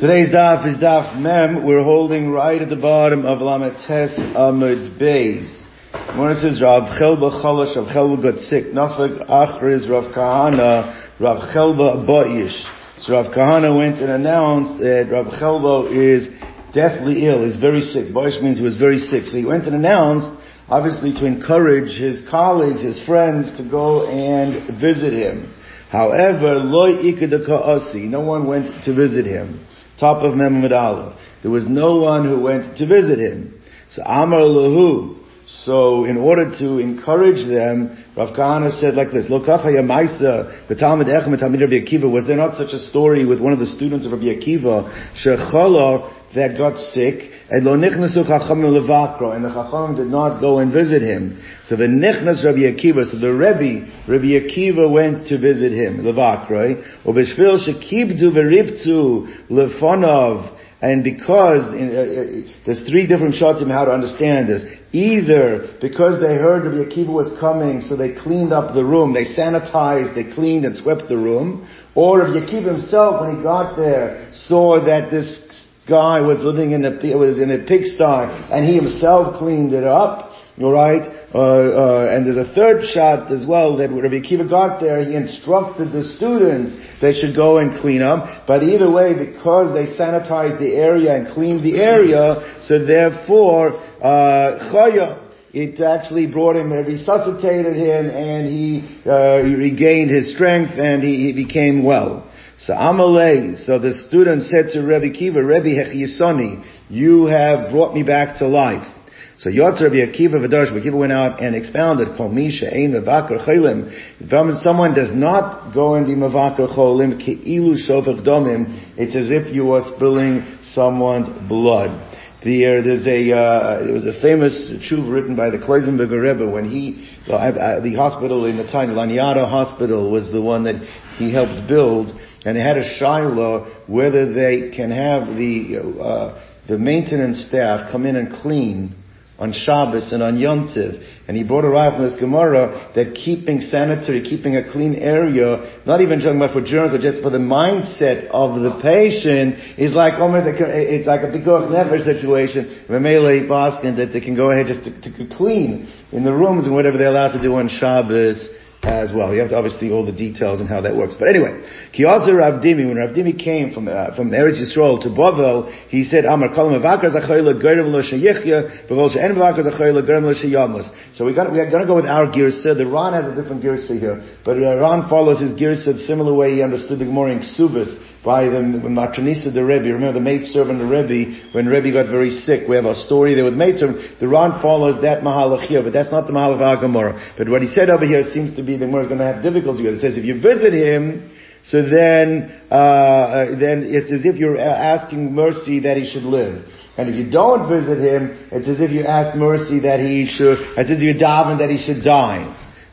Today's daf is daf mem. We're holding right at the bottom of Lamates tes Beis. When it says Rav Chelba Chalash, Rav Chelba got sick. Nafek Achriz Rav Kahana, Rav Chelba Boyish. So Rav Kahana went and announced that Rav Chelba is deathly ill, is very sick. Boyish means he was very sick. So he went and announced, obviously to encourage his colleagues, his friends to go and visit him. However, loy ikadaka asi, no one went to visit him. Top of Memud Aleph. There was no one who went to visit him. So Amar Lahu. So in order to encourage them, Rav Kahana said like this, Lo kaf hayamaisa, the Talmud Echim, Talmid Rabbi Akiva, was there not such a story with one of the students of Rabbi Akiva, Shechala, that got sick, and Lo nichnasu chachamim levakro, and the chachamim did not go and visit him. So the nichnas Rabbi Akiva, so the Rabbi Akiva went to visit him, levakro, ubeshvil shekibdu veribtu lefonov. And because there's three different shatim how to understand this. Either because they heard Rabbi Akiva was coming, so they cleaned up the room, they sanitized, they cleaned and swept the room, or Rabbi Akiva himself, when he got there, saw that this guy was living was in a pigsty, and he himself cleaned it up. All right, and there's a third shot as well that when Rabbi Akiva got there, he instructed the students they should go and clean up. But either way, because they sanitized the area and cleaned the area, so therefore, it actually brought him, it resuscitated him, and he regained his strength, and he became well. So Amalei, so the student said to Rabbi Akiva, Rabbi Hechyisoni, you have brought me back to life. So Yotzer Rabbi Akiva V'darash, Rabbi Akiva went out and expounded, Kol mi she'ein mevakar cholim, if someone does not go and be mevakar cholim, ke'ilu shofach domim, it's as if you are spilling someone's blood. There was a famous tshuva written by the Kloisenberger Rebbe when the hospital in the time, Laniado Hospital was the one that he helped build, and they had a shiloh whether they can have the maintenance staff come in and clean on Shabbos and on Yom Tov. And he brought a raya from this Gemara that keeping sanitary, keeping a clean area, not even talking about for germs, but just for the mindset of the patient, is like almost it's like a pikuach nefesh situation. Memele Baskin, that they can go ahead just to clean in the rooms and whatever they're allowed to do on Shabbos as well. You have to obviously see all the details and how that works. But anyway, Kiyazer Rav Dimi, when Rav Dimi came from Eretz Yisrael to Bavel, he said, Amar kol mevakar zachoyla gerem lo sheyechya, bevol she'en mevakar zachoyla gerem lo sheyamus. So we are going to go with our girsa. The Ran has a different girsa here, but Ran follows his girsa the similar way he understood the Gemara in Ksubis by the Matronisa the Rebbe. Remember the maidservant the Rebbe, when Rebbe got very sick. We have a story there with maidservant. The Ran follows that mahalach here, but that's not the mahalach of our Gemara. But what he said over here seems to be the Gemara is going to have difficulty with. It says if you visit him, so then it's as if you're asking mercy that he should live. And if you don't visit him, it's as if you ask mercy that he should, it's as if you daven that he should die.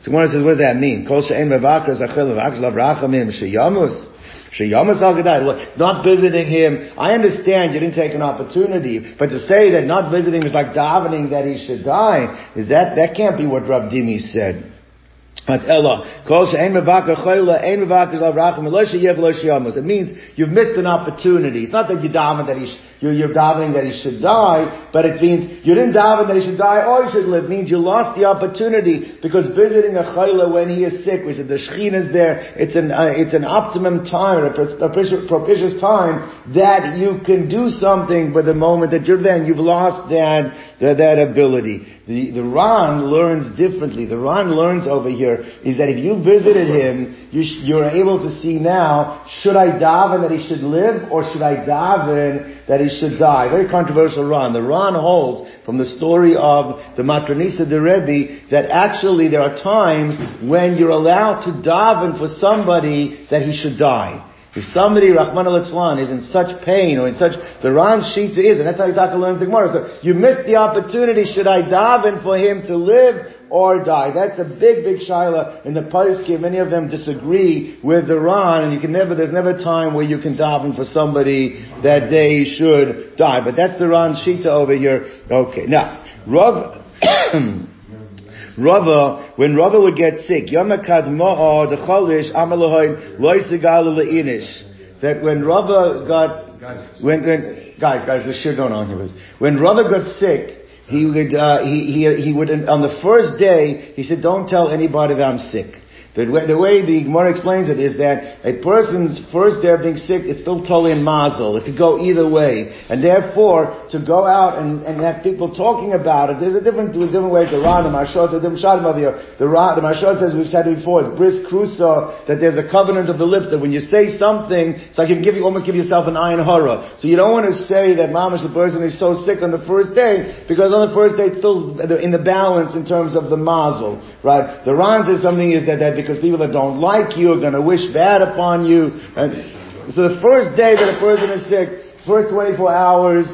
So one says, what does that mean? Kol she'en mevakar zachel mevakar lav rachamim sheyamus. Not visiting him, I understand you didn't take an opportunity, but to say that not visiting is like davening that he should die, is that can't be what Rav Dimi said. It means you've missed an opportunity. It's not that you're davening that he should die, but it means you didn't daven that he should die or he should live. It means you lost the opportunity because visiting a chayla when he is sick, we said the shechina is there. It's an optimum time, a propitious time that you can do something. But the moment that you're there, you've lost that ability. The Ran learns differently. The Ran learns over here is that if you visited him, you're able to see now, should I daven that he should live or should I daven that he should die? Very controversial Ran. The Ran holds from the story of the Matronisa de Rebbe that actually there are times when you're allowed to daven for somebody that he should die. If somebody, Rahman al-Atzlan, is in such pain or in such, the Ran Shita is, and that's how Yitzhak learns the Gemara. So you missed the opportunity, should I daven for him to live or die? That's a big shaila in the Poskim. Many of them disagree with the Ran, and there's never a time where you can daven for somebody that they should die. But that's the Ran Shita over here. Okay, now, when Ravah would get sick, that when Ravah got Guys, the shir don't argue with this. When Rava got sick, he would on the first day he said, "Don't tell anybody that I'm sick." The way the Gemara explains it is that a person's first day of being sick is still totally in mazel. It could go either way. And therefore, to go out and have people talking about it, there's a different way to run. The Mashal says, we've said it before, it's bris krusa, that there's a covenant of the lips, that when you say something, it's like you almost give yourself an ayin hara. So you don't want to say that mamash, the person is so sick on the first day, because on the first day it's still in the balance in terms of the mazel, right? The Ran says something is that because people that don't like you are going to wish bad upon you. And so the first day that a person is sick, first 24 hours,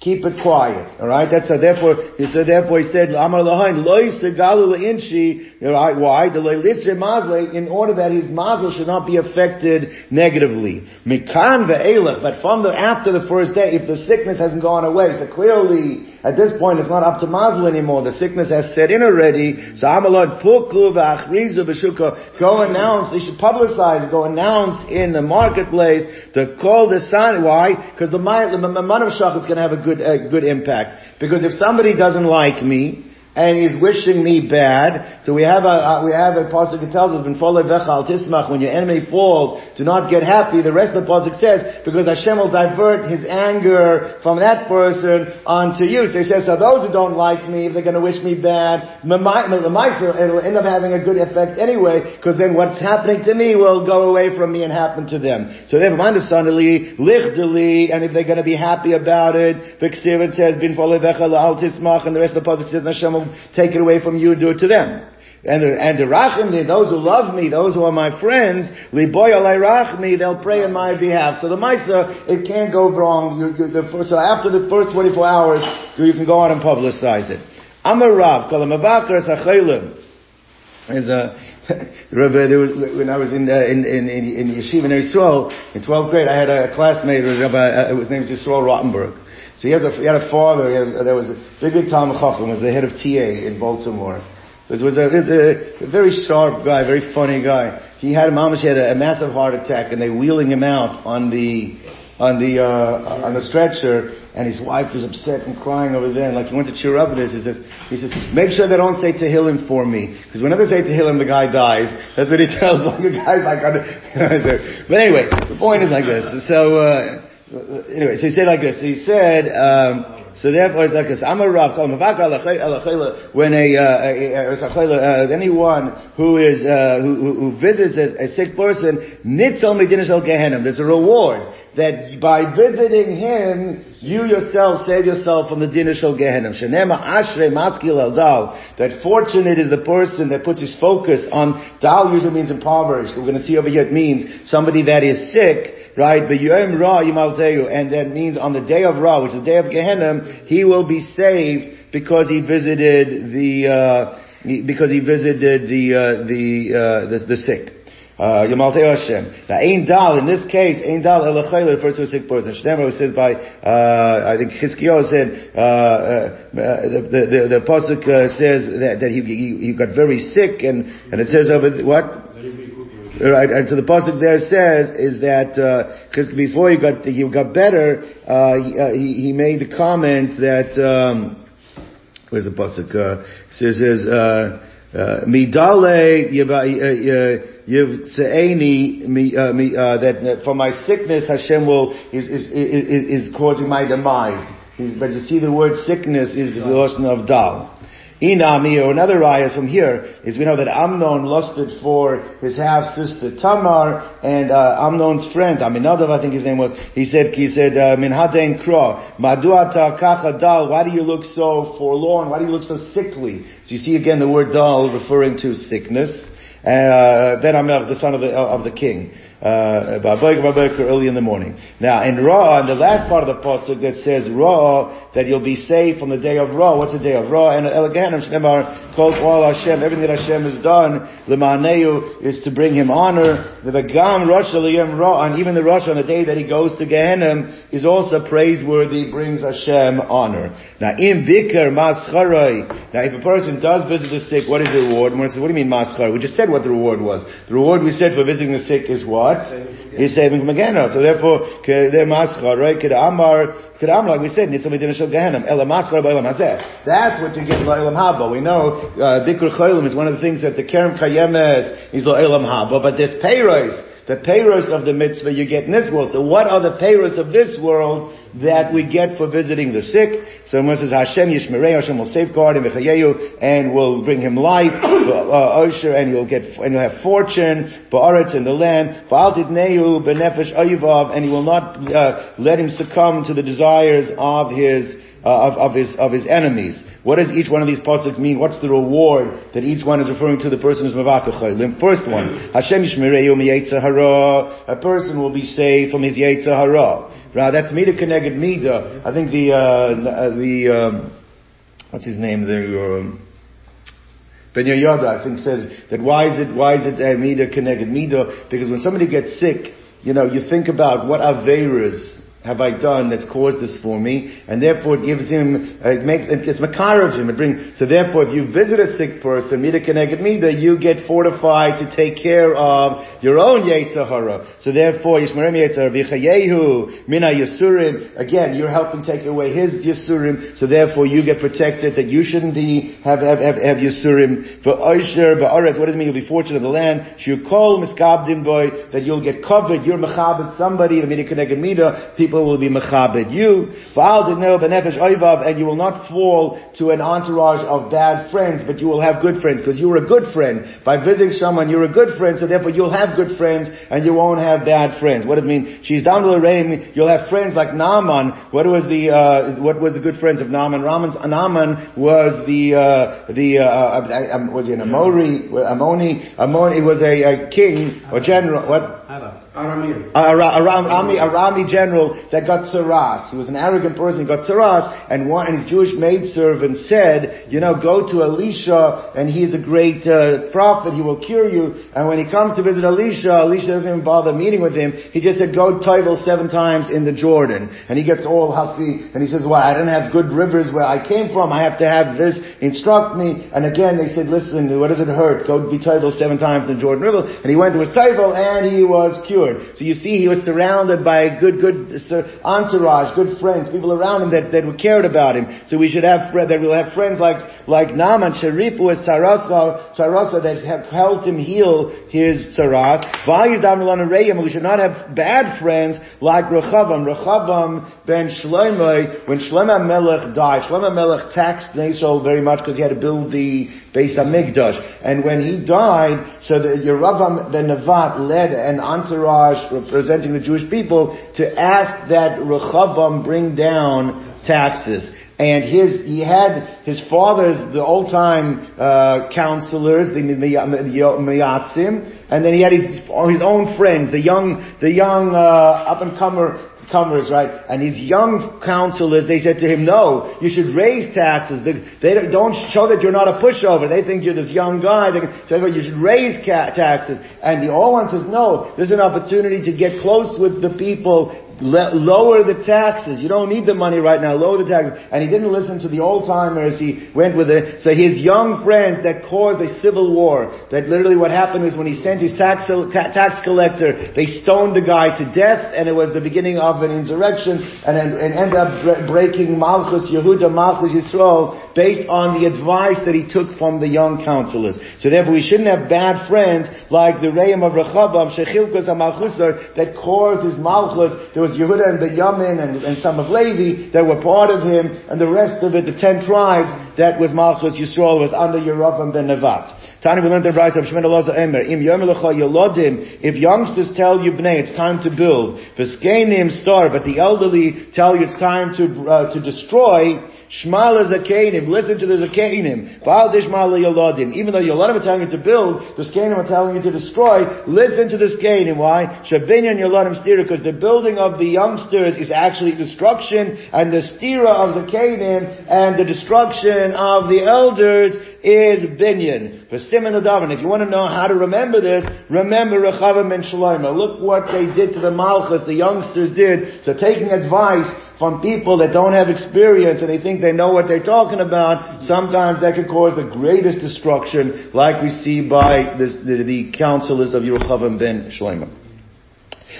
keep it quiet. All right? That's how, therefore he said, Amar lahain, loy segalu leinshi. Why? The loy litzre mazle, in order that his mazel should not be affected negatively. Mikan ve'elach, but after the first day, if the sickness hasn't gone away, so clearly, at this point, it's not up to mazel anymore. The sickness has set in already. So Amalot Puku v'achrizu v'shuka. Go announce. They should publicize. Go announce in the marketplace to call the sign. Why? Because the Maman of Shach is going to have a good impact. Because if somebody doesn't like me and he's wishing me bad, so we have a pasuk that tells us, when your enemy falls, do not get happy. The rest of the pasuk says, because Hashem will divert His anger from that person onto you. So he says, so those who don't like me, if they're going to wish me bad, it'll end up having a good effect anyway, because then what's happening to me will go away from me and happen to them. So therefore, understandably, lichdeli, and if they're going to be happy about it, Viksivan says, bin folevecha la'al tismach, and the rest of the pasuk says, Hashem will take it away from you and do it to them. And the rachimni, those who love me, those who are my friends, liboy alay rachmi, they'll pray in my behalf. So the ma'isa, it can't go wrong. So after the first 24 hours, you can go out and publicize it. Amar Rav, kol hamavakar sacheilim. When I was in yeshiva in Yisrael, in 12th grade, I had a classmate, his name is Yisrael Rottenberg. So he had a father. There was a big Talmid Chacham, was the head of TA in Baltimore. It was a very sharp guy, very funny guy. He had a massive heart attack, and they wheeling him out on the stretcher. And his wife was upset and crying over there. And like he went to cheer up with this, he says, make sure they don't say Tehillim for me, because whenever they say Tehillim, the guy dies. That's what he tells the guy. But anyway, the point is like this. So he said like this. He said, so therefore it's like this. I'm a Rav, when anyone who visits a sick person, Nitzol Medina Shel Gehenim. There's a reward that by visiting him, you yourself save yourself from the Din Shel Gehenim. Shenema Ashrei Maskil El Dal. That fortunate is the person that puts his focus on Dal. Usually means impoverished. We're going to see over here it means somebody that is sick. Right, but Yom Ra Yimalteyu, and that means on the day of Ra, which is the day of Gehenim, he will be saved because he visited the sick. Yimalteyu Hashem. Now, Ein Dal in this case, Ein Dal Elachayla refers to a sick person. Shneimar says by I think Chizkiyahu said the pasuk says that he got very sick, and it says over what. Right, and so the pasuk there says is that because before he got better, he made the comment that where's the pasuk? It says midale yivtseini that for my sickness Hashem is causing my demise. But you see, the word sickness is the notion of dal. Inami, or another raya from here, is we know that Amnon lusted for his half-sister Tamar, and Amnon's friend, Aminadav I think his name was, he said, Min hadein kro, maduata kacha dal, why do you look so forlorn, why do you look so sickly? So you see again the word dal referring to sickness. Ben Amr, the son of the king, early in the morning. Now, in Ra, in the last part of the pasuk that says Ra, that you'll be saved from the day of Ra. What's the day of Ra? And El Gehenim Shnemar calls all Hashem. Everything that Hashem has done, Lemaneu, is to bring Him honor. The Begam Rosh Liyam Ra, and even the Rosh on the day that he goes to Gehenim is also praiseworthy, brings Hashem honor. Now, in Biker Mascharoi. Now, if a person does visit the sick, what is the reward? And one says, what do you mean Mascharoi? We just said what the reward was. The reward we said for visiting the sick is what? what? He's saving from a Gehenna. So therefore, they're maschar, right? Like we said, Nitzom Medina Shel Gehenna. Ela maschar ba'olam hazeh. That's what you get la'olam haba. We know, Dikur Cholim is one of the things that the Kerem Kayemes is la'olam haba, but there's peiros. The peiros of the mitzvah you get in this world. So what are the peiros of this world that we get for visiting the sick? So Moses says, Hashem Yishmerei, Hashem will safeguard him, and will bring him life, Osher, and you'll have fortune, Ba'aretz in the land, Ba'al Tidnehu, Benefesh Oyivav, and he will not let him succumb to the desires of his enemies. What does each one of these pasuk mean? What's the reward that each one is referring to the person who's mevakach? The first one, Hashem Yishmerei miYetzer Hara. A person will be saved from his Yetzer Hara. Right? That's midah keneged midah. I think Ben Yoyada, I think, says that why is it midah keneged midah? Because when somebody gets sick, you think about what averas have I done that's caused this for me, and therefore it gives him, it's makar of him. So therefore, if you visit a sick person, midah keneged midah, you get fortified to take care of your own yetzer hara. So therefore, yishmerem yetzer v'chayehu mina yisurim. Again, you're helping take away his yisurim. So therefore, you get protected that you shouldn't have yisurim. V'osher ba'aretz. What does it mean? You'll be fortunate in the land. Shukol miskabdim boy, that you'll get covered. You're mechabed somebody. The midah keneged midah. People will be mechabed you, and you will not fall to an entourage of bad friends, but you will have good friends, because you were a good friend. By visiting someone, you're a good friend, so therefore you'll have good friends, and you won't have bad friends. What does it mean? She's down to the rain, you'll have friends like Naaman. What was the good friends of Naaman? Naaman was was he an Ammoni? He was a king, or general, what? Arami general that got saras. He was an arrogant person. He got saras, and his Jewish maidservant said, go to Elisha, and he is a great prophet. He will cure you. And when he comes to visit Elisha doesn't even bother meeting with him. He just said, go tovel 7 times in the Jordan, and he gets all huffy, and he says, I didn't have good rivers where I came from. I have to have this. Instruct me. And again, they said, listen, what does it hurt? Go be tovel 7 times in the Jordan River. And he went to his tovel, and he was cured. So you see, he was surrounded by a good entourage, good friends, people around him that cared about him. So we should have friends like Naaman, Sharipu was Sarasa that have helped him heal his saras. We should not have bad friends like Rechavam ben Shleimoh. When Shleimoh Melech died, Shleimoh Melech taxed Israel very much because he had to build the Beis Hamikdash. And when he died, so the Yerovam ben Nevat led an entourage representing the Jewish people to ask that Rechavam bring down taxes. And he had his father's, the old-time counselors, the Miyatzim, and then he had his own friends, the young up-and-comers, right? And his young counselors, they said to him, no, you should raise taxes. They don't show that you're not a pushover. They think you're this young guy. They say, well, you should raise taxes. And the old one says, no, there's an opportunity to get close with the people. Lower the taxes. You don't need the money right now. Lower the taxes. And he didn't listen to the old-timers. He went with it. So his young friends that caused a civil war, that literally what happened is when he sent his tax collector, they stoned the guy to death, and it was the beginning of an insurrection, and ended up breaking Malchus Yehuda, Malchus Yisrael, based on the advice that he took from the young counselors. So therefore we shouldn't have bad friends like the Reim of Rechavam, Shechilkus HaMalchusar, that caused his Malchus. It was Yehuda and Benjamin and some of Levi that were part of him, and the rest of it, the 10 tribes, that was Malchus Yisrael, was under Yerovam ben Nevat. Tani, we learned the Brayz of Shmuel Elazar Emer. Im Yomelecha Yelodim, if youngsters tell you, Bnei, it's time to build. V'skenim star, but the elderly tell you it's time to destroy. Shema leZakenim, listen to the Zakenim. Ba'al dishma leYelodim. Even though Yelodim are telling you to build, the Zakenim are telling you to destroy. Listen to the Zakenim. Why? Shabinyan Yelodim stira, because the building of the youngsters is actually destruction, and the stira of Zakenim and the destruction of the elders is binyan. For Aminadav, and if you want to know how to remember this, remember Rechavam and Shlomo. Look what they did to the Malchus, the youngsters did. So taking advice from people that don't have experience and they think they know what they're talking about, sometimes that could cause the greatest destruction, like we see by the counselors of Rechavam ben Shlomo.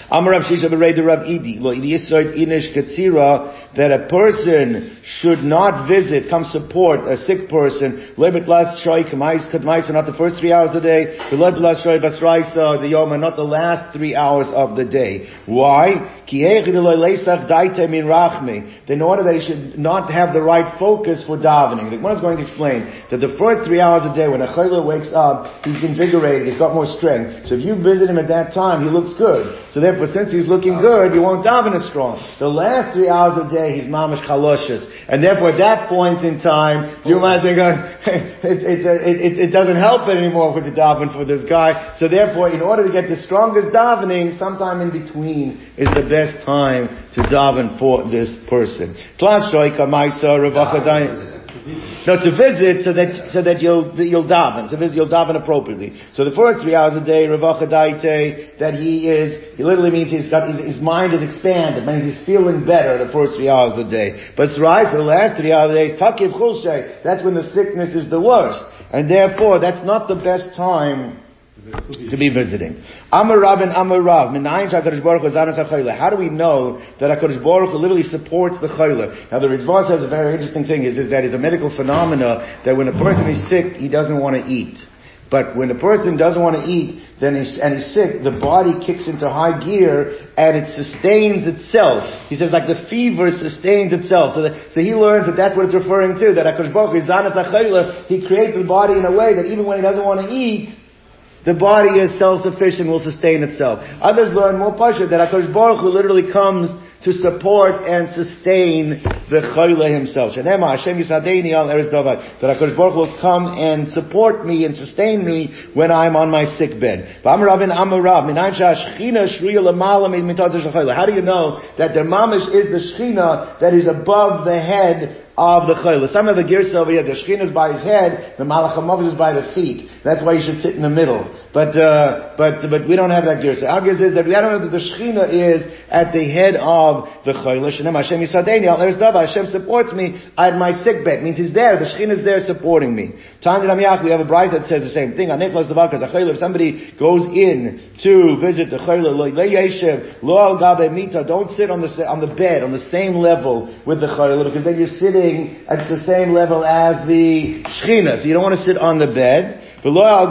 Amar Rav Shisha b'Rei Rav Idi lo Yisroid Inish Katsira, that a person should not visit, come support a sick person. Lebet Las Shoi Kamais Kadmaisa, not the first 3 hours of the day. Lebet Las Shoi Basraisa the Yoma, not the last 3 hours of the day. Why? Ki Echi Deloi Leisach Daite Min Rachmi. In order that he should not have the right focus for davening. The Gemara is going to explain that the first 3 hours a day when a Chayla wakes up, he's invigorated, he's got more strength. So if you visit him at that time, he looks good. So therefore, since he's looking good, you won't daven as strong. The last 3 hours a day, he's mamish chaloshes. And therefore, at that point in time, you might think, it doesn't help it anymore with the daven for this guy. So therefore, in order to get the strongest davening, sometime in between is the best time to daven for this person. No, to visit so that you'll daven. To visit, you'll daven appropriately. So the first 3 hours a day, Ravah Daite, that he literally means he's got, his mind is expanded, means he's feeling better the first 3 hours a day. But Srai, so the last 3 hours a day, is Takiv Khulshay, that's when the sickness is the worst. And therefore, that's not the best time to be visiting. Amar Rav and Amar Rav. How do we know that HaKadosh Baruch Hu literally supports the Chayla? Now the Ritva says a very interesting thing is that it's a medical phenomena that when a person is sick, he doesn't want to eat. But when a person doesn't want to eat, he's sick, the body kicks into high gear and it sustains itself. He says like the fever sustains itself. So he learns that that's what it's referring to, that HaKadosh Baruch Hu, he creates the body in a way that even when he doesn't want to eat, the body is self-sufficient, will sustain itself. Others learn more pasha that HaKadosh Baruch Hu literally comes to support and sustain the Chayla himself. Shenema Hashem Yisadeini al Eretz Davar. That HaKadosh Baruch Hu will come and support me and sustain me when I'm on my sick bed. How do you know that their mamish is the Shechina that is above the head of the Chayla? Some of the girsa over here, the Shechina is by his head, the Malach HaMavos is by the feet. That's why you should sit in the middle. But we don't have that girsa. Our girsa is that we don't know that the Shechina is at the head of the Chayla. Hashem Yisadeini al Eretz Davar. Hashem supports me at my sick bed. It means he's there. The Shechina is there supporting me. Tanya Ramiyach, we have a bride that says the same thing. If somebody goes in to visit the Chayla, don't sit on the bed, on the same level with the Chayla, because then you're sitting at the same level as the Shechina. So you don't want to sit on the bed. And not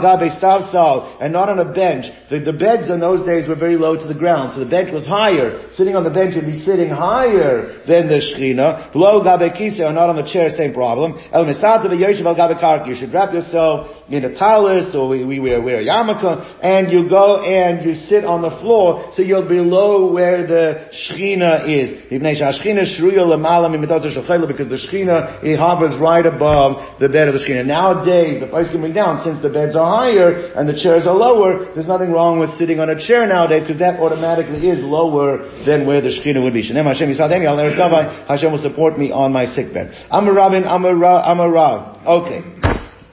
on a bench. The beds in those days were very low to the ground, so the bench was higher. Sitting on the bench would be sitting higher than the Shechina. Or not on the chair, same problem. You should wrap yourself in a tallis, or we wear a yarmulke, and you go and you sit on the floor, so you're below where the Shechina is. Because the Shechina, it hovers right above the bed of the Shechina. Nowadays, the place can be down, since the beds are higher and the chairs are lower. There's nothing wrong with sitting on a chair nowadays, because that automatically is lower than where the Shechina would be. Hashem will support me on my sickbed. Amar Rav. Okay.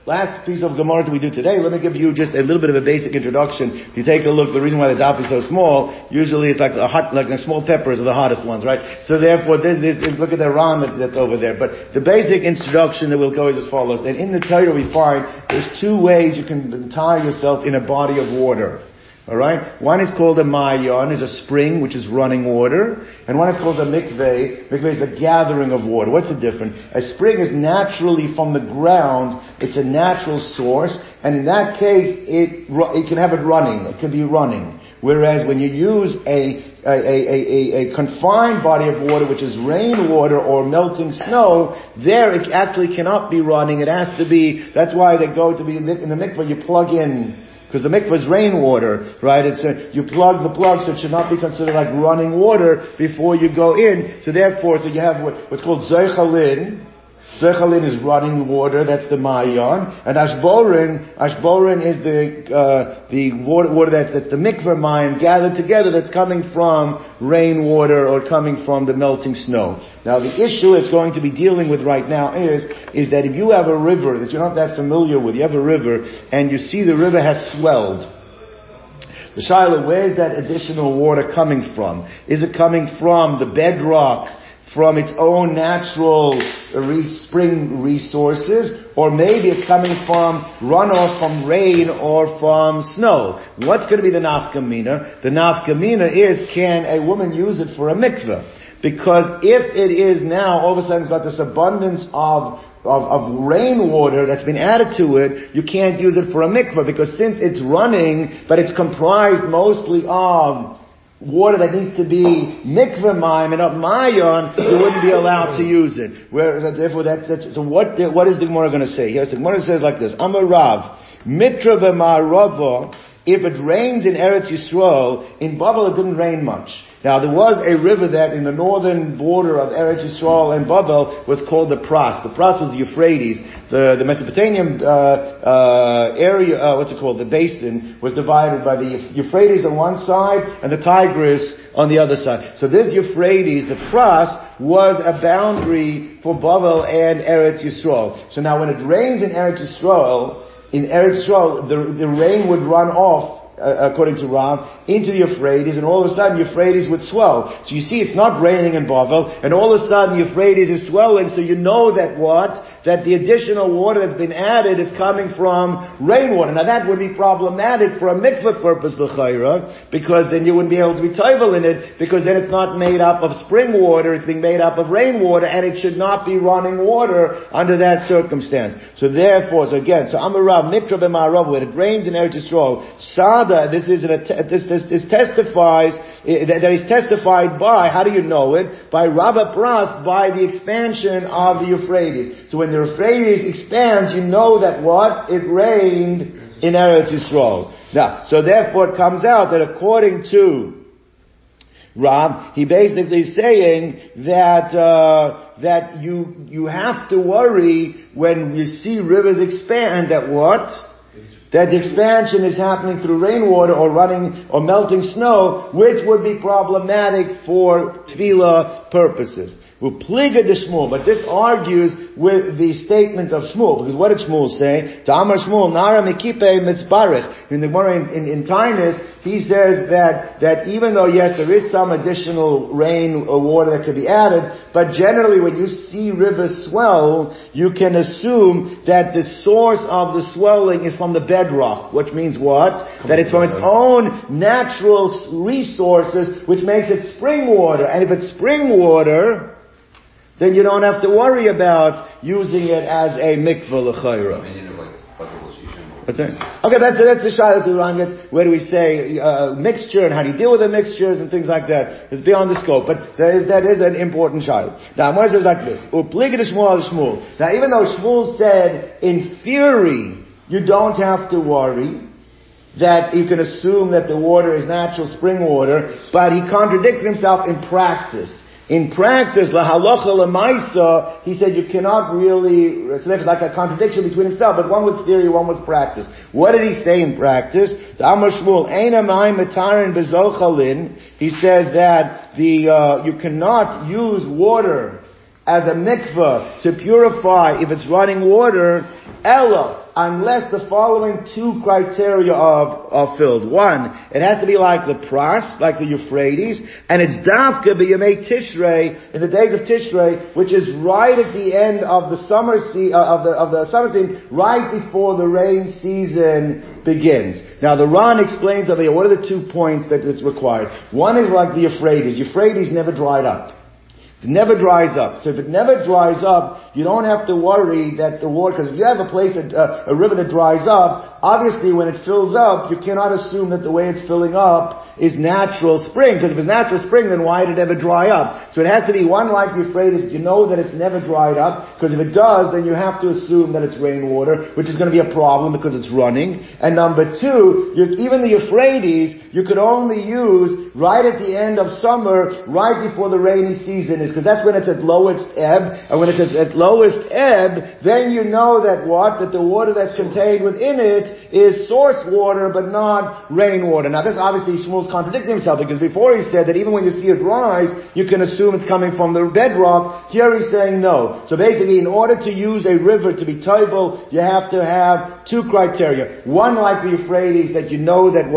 Last piece of Gemara we do today, let me give you just a little bit of a basic introduction. If you take a look, the reason why the daf is so small, usually it's like the small peppers are the hottest ones, right? So therefore, this look at the Ram that's over there. But the basic introduction that we'll go is as follows. And in the Torah we find there's two ways you can entire yourself in a body of water. Alright? One is called a mayon, is a spring, which is running water. And one is called a mikveh. Mikveh is a gathering of water. What's the difference? A spring is naturally from the ground. It's a natural source. And in that case, it can have it running. It can be running. Whereas when you use a confined body of water, which is rainwater or melting snow, there it actually cannot be running. It has to be, that's why they go to be in the mikveh, you plug in, because the mikvah is rainwater, right? You plug the plug, so it should not be considered like running water before you go in. So therefore, so you have what's called zeichalin. Zeichalin is running water, that's the mayon. And ashborin is the water that's the mikvah mayon gathered together, that's coming from rainwater or coming from the melting snow. Now the issue it's going to be dealing with right now is that if you have a river that you're not that familiar with, you have a river and you see the river has swelled. The Shiloh, where's that additional water coming from? Is it coming from the bedrock from its own natural spring resources, or maybe it's coming from runoff from rain or from snow. What's going to be the nafka mina? The nafka mina is, can a woman use it for a mikveh? Because if it is now, all of a sudden it's about this abundance of rainwater that's been added to it, you can't use it for a mikveh, because since it's running, but it's comprised mostly of water that needs to be mikveh mayim and not mayon, you wouldn't be allowed to use it. Whereas, therefore, that's so. What is the Gemara going to say here? The Gemara says like this: Amar Rav, mitra b'ma'arava. If it rains in Eretz Yisrael, in Bavel it didn't rain much. Now there was a river that in the northern border of Eretz Yisrael and Bavel was called the Pras. The Pras was the Euphrates. The Mesopotamian area, the basin, was divided by the Euphrates on one side and the Tigris on the other side. So this Euphrates, the Pras, was a boundary for Bavel and Eretz Yisrael. So now when it rains in Eretz Yisrael, the rain would run off, according to Rav, into the Euphrates, and all of a sudden Euphrates would swell. So you see it's not raining in Bavel, and all of a sudden Euphrates is swelling, so you know that that the additional water that's been added is coming from rainwater. Now that would be problematic for a mikveh purpose, l'chayra, because then you wouldn't be able to be toivel in it, because then it's not made up of spring water, it's being made up of rainwater, and it should not be running water under that circumstance. So therefore, so Amarav, mitra b'ma'arav, when it rains in Eretz Yisrael, sada, this testifies, that is testified by, how do you know it? By Rabba Pras, by the expansion of the Euphrates. So when the Euphrates expands, you know that it rained in Eretz Yisrael. Now, so therefore it comes out that according to Rav, he basically is saying that you have to worry when you see rivers expand that that the expansion is happening through rainwater or running or melting snow, which would be problematic for tefillah purposes. Upliga de Shmuel, but this argues with the statement of Shmuel, because what did Shmuel say? Tamar Shmuel, Nara Mekipe Mitzbarich. In the Gemara in Tainus, he says that even though, yes, there is some additional rain or water that could be added, but generally when you see rivers swell, you can assume that the source of the swelling is from the bedrock, which means that it's from its own natural resources, which makes it spring water. And if it's spring water, then you don't have to worry about using it as a mikveh l'chayra. What's that? Okay, that's the shayla to Ram gets. Where do we say mixture and how do you deal with the mixtures and things like that? It's beyond the scope, but that is an important shayla. Now, Mordechai says like this: Upliga Shmuel Shmuel. Now, even though Shmuel said in theory you don't have to worry, that you can assume that the water is natural spring water, but he contradicted himself in practice. In practice, la halacha lemaisa, he said you cannot really, so there's like a contradiction between himself, but one was theory, one was practice. What did he say in practice? The Amar Shmuel, eina mai matarin bezochalin, he says that you cannot use water as a mikveh to purify if it's running water, ella, unless the following two criteria are filled. One, it has to be like the Pras, like the Euphrates, and it's dafka b'yamei Tishrei, in the days of Tishrei, which is right at the end of the summer of the summer season, right before the rain season begins. Now the Ran explains over here what are the 2 points that it's required. One is like the Euphrates. Euphrates never dried up. It never dries up. So if it never dries up, you don't have to worry that the water, because if you have a place, a river that dries up, obviously when it fills up, you cannot assume that the way it's filling up is natural spring, because if it's natural spring, then why did it ever dry up? So it has to be one like the Euphrates, you know that it's never dried up, because if it does, then you have to assume that it's rainwater, which is going to be a problem because it's running. And number two, even the Euphrates, you could only use right at the end of summer, right before the rainy season is, because that's when it's at lowest ebb, and when it's at lowest ebb, then you know that the water that's contained within it is source water, but not rainwater. Now this obviously Shmuel's contradicting himself, because before he said that even when you see it rise, you can assume it's coming from the bedrock. Here he's saying no. So basically, in order to use a river to be toivel, you have to have two criteria. One like the Euphrates, that you know that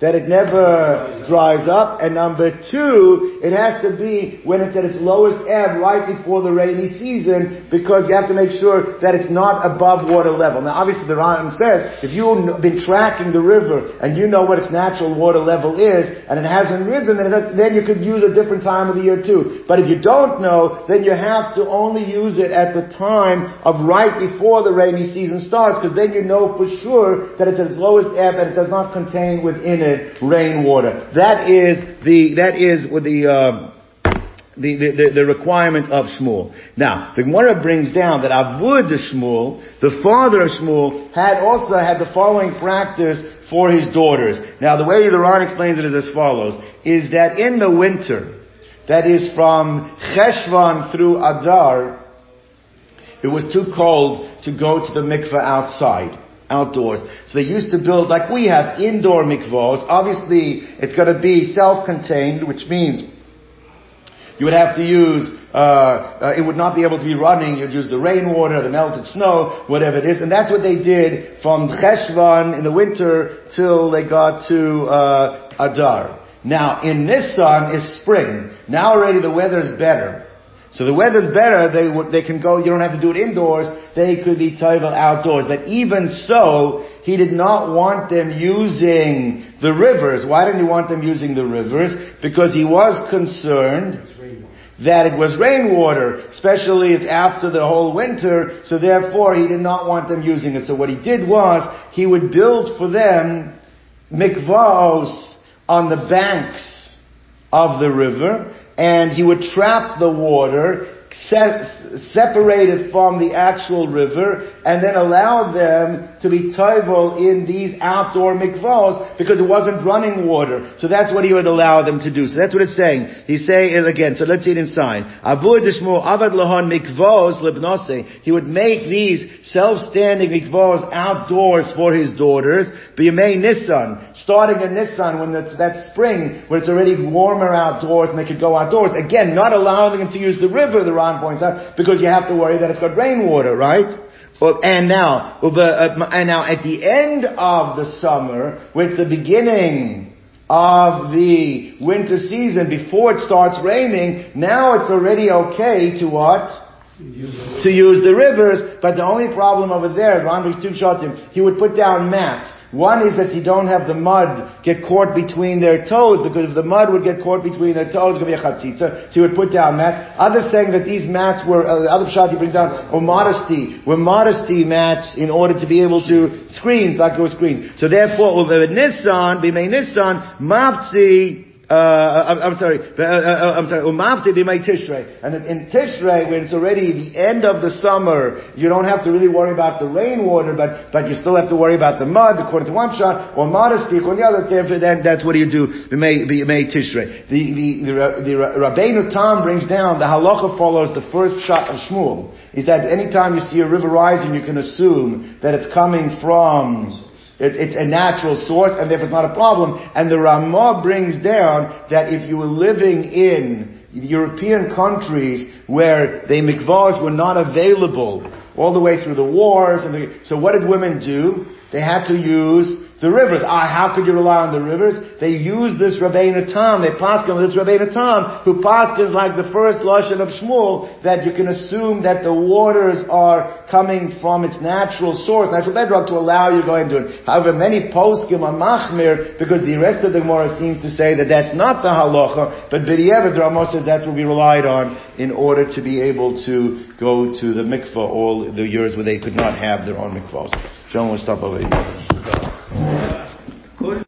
that it never dries up. And number two, it has to be when it's at its lowest ebb right before the rainy season, because you have to make sure that it's not above water level. Now obviously the Rambam says, if you've been tracking the river and you know what its natural water level is, and it hasn't risen, then you could use a different time of the year too. But if you don't know, then you have to only use it at the time of right before the rainy season starts, because then you know for sure that it's at its lowest ebb and it does not contain within it rainwater. That is the requirement of Shmuel. Now, the Gemara brings down that Avud Shmuel, the father of Shmuel, had the following practice for his daughters. Now, the way the Ron explains it is as follows: is that in the winter, that is from Cheshvan through Adar, it was too cold to go to the mikveh outdoors. So they used to build, like we have, indoor mikvahs. Obviously, it's going to be self-contained, which means you would have to use, it would not be able to be running. You'd use the rainwater, the melted snow, whatever it is. And that's what they did from Cheshvan in the winter till they got to Adar. Now, in Nisan is spring. Now already the weather is better. So the weather's better, they can go, you don't have to do it indoors, they could be toivel outdoors. But even so, he did not want them using the rivers. Why didn't he want them using the rivers? Because he was concerned that it was rainwater, especially it's after the whole winter, so therefore he did not want them using it. So what he did was, he would build for them mikvahs on the banks of the river, and he would trap the water, separate it from the actual river, and then allow them to be toivel in these outdoor mikvahs, because it wasn't running water. So that's what he would allow them to do. So that's what it's saying. He's saying it again. So let's see it inside. Avud Shmuel avad lahon mikvahs libnase. He would make these self-standing mikvahs outdoors for his daughters. B'yamei Nisan, starting in Nisan, when that's spring, when it's already warmer outdoors and they could go outdoors. Again, not allowing them to use the river, the Ron points out, because you have to worry that it's got rainwater, right? And now at the end of the summer, with the beginning of the winter season, before it starts raining, now it's already okay to what? To use the rivers. But the only problem over there, Ron brings two shots in, he would put down mats. One is that you don't have the mud get caught between their toes, because if the mud would get caught between their toes, it's going to be a chatzitza. So you would put down mats. Others saying that these mats were, other pshat he brings down, or modesty, were modesty mats in order to be able to, screens. So therefore, Umavti b'mei Tishrei. And in Tishrei, when it's already the end of the summer, you don't have to really worry about the rainwater, but you still have to worry about the mud, according to one shot, or modesty, according to the other. Therefore, then that's what you do, b'mei Tishrei. The Rabbeinu Tam brings down, the halacha follows the first shot of Shmuel, is that any time you see a river rising, you can assume that it's coming from... It's a natural source, and therefore it's not a problem. And the Rama brings down that if you were living in European countries where the mikvahs were not available all the way through the wars, so what did women do? They had to use the rivers. How could you rely on the rivers? They use this Rabbeinu Tam, they paskin this Rabbeinu Tam, who paskins like the first lashon of Shmuel, that you can assume that the waters are coming from its natural source, natural bedrock, to allow you to go into it. However, many poskim are machmir, because the rest of the Gemara seems to say that that's not the halacha, but b'diavad the Rama says that will be relied on in order to be able to go to the mikvah all the years where they could not have their own mikvahs. Shalom, we'll stop over here.